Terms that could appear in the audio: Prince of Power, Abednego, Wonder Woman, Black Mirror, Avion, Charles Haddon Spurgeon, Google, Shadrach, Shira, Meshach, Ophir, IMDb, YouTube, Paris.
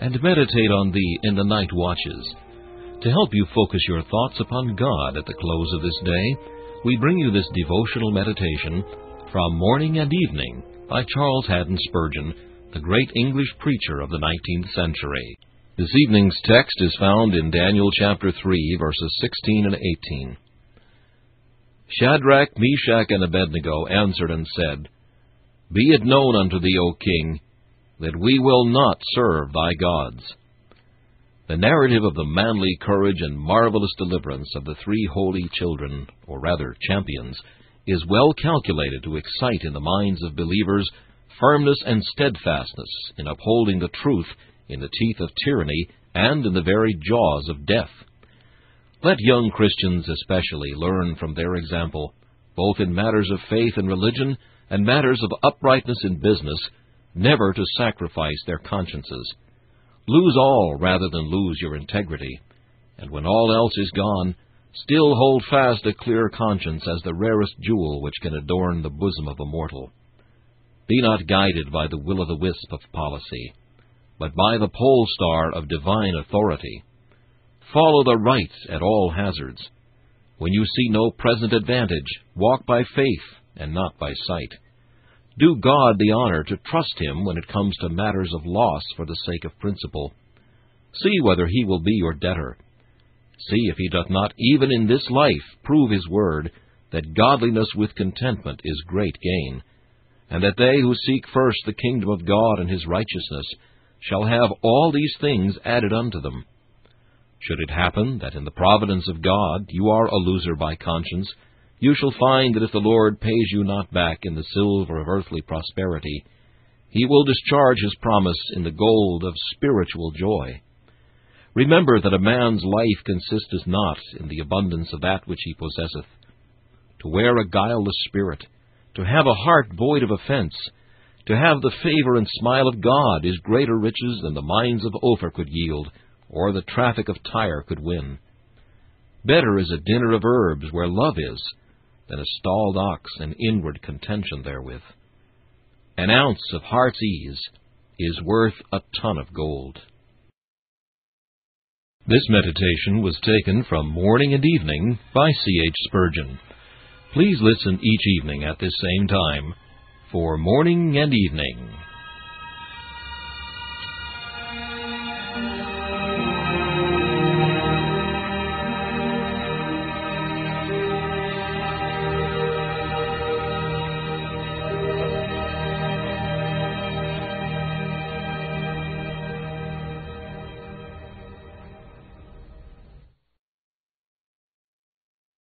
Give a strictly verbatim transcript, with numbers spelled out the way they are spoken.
and meditate on thee in the night watches." To help you focus your thoughts upon God at the close of this day, we bring you this devotional meditation from Morning and Evening by Charles Haddon Spurgeon, the great English preacher of the nineteenth century. This evening's text is found in Daniel chapter three, verses sixteen and eighteen. "Shadrach, Meshach, and Abednego answered and said, Be it known unto thee, O king, that we will not serve thy gods." The narrative of the manly courage and marvelous deliverance of the three holy children, or rather champions, is well calculated to excite in the minds of believers firmness and steadfastness in upholding the truth in the teeth of tyranny and in the very jaws of death. Let young Christians especially learn from their example, both in matters of faith and religion and matters of uprightness in business, never to sacrifice their consciences. Lose all rather than lose your integrity, and when all else is gone, still hold fast a clear conscience as the rarest jewel which can adorn the bosom of a mortal. Be not guided by the will-o'-the-wisp of policy, but by the pole star of divine authority. Follow the right at all hazards. When you see no present advantage, walk by faith and not by sight. Do God the honor to trust Him when it comes to matters of loss for the sake of principle. See whether He will be your debtor. See if He doth not even in this life prove His word, that godliness with contentment is great gain, and that they who seek first the kingdom of God and His righteousness shall have all these things added unto them. Should it happen that in the providence of God you are a loser by conscience, you shall find that if the Lord pays you not back in the silver of earthly prosperity, He will discharge His promise in the gold of spiritual joy. Remember that a man's life consisteth not in the abundance of that which he possesseth. To wear a guileless spirit, to have a heart void of offense, to have the favor and smile of God is greater riches than the mines of Ophir could yield, or the traffic of Tyre could win. Better is a dinner of herbs where love is, than a stalled ox and inward contention therewith. An ounce of heart's ease is worth a ton of gold. This meditation was taken from Morning and Evening by C H Spurgeon. Please listen each evening at this same time for Morning and Evening.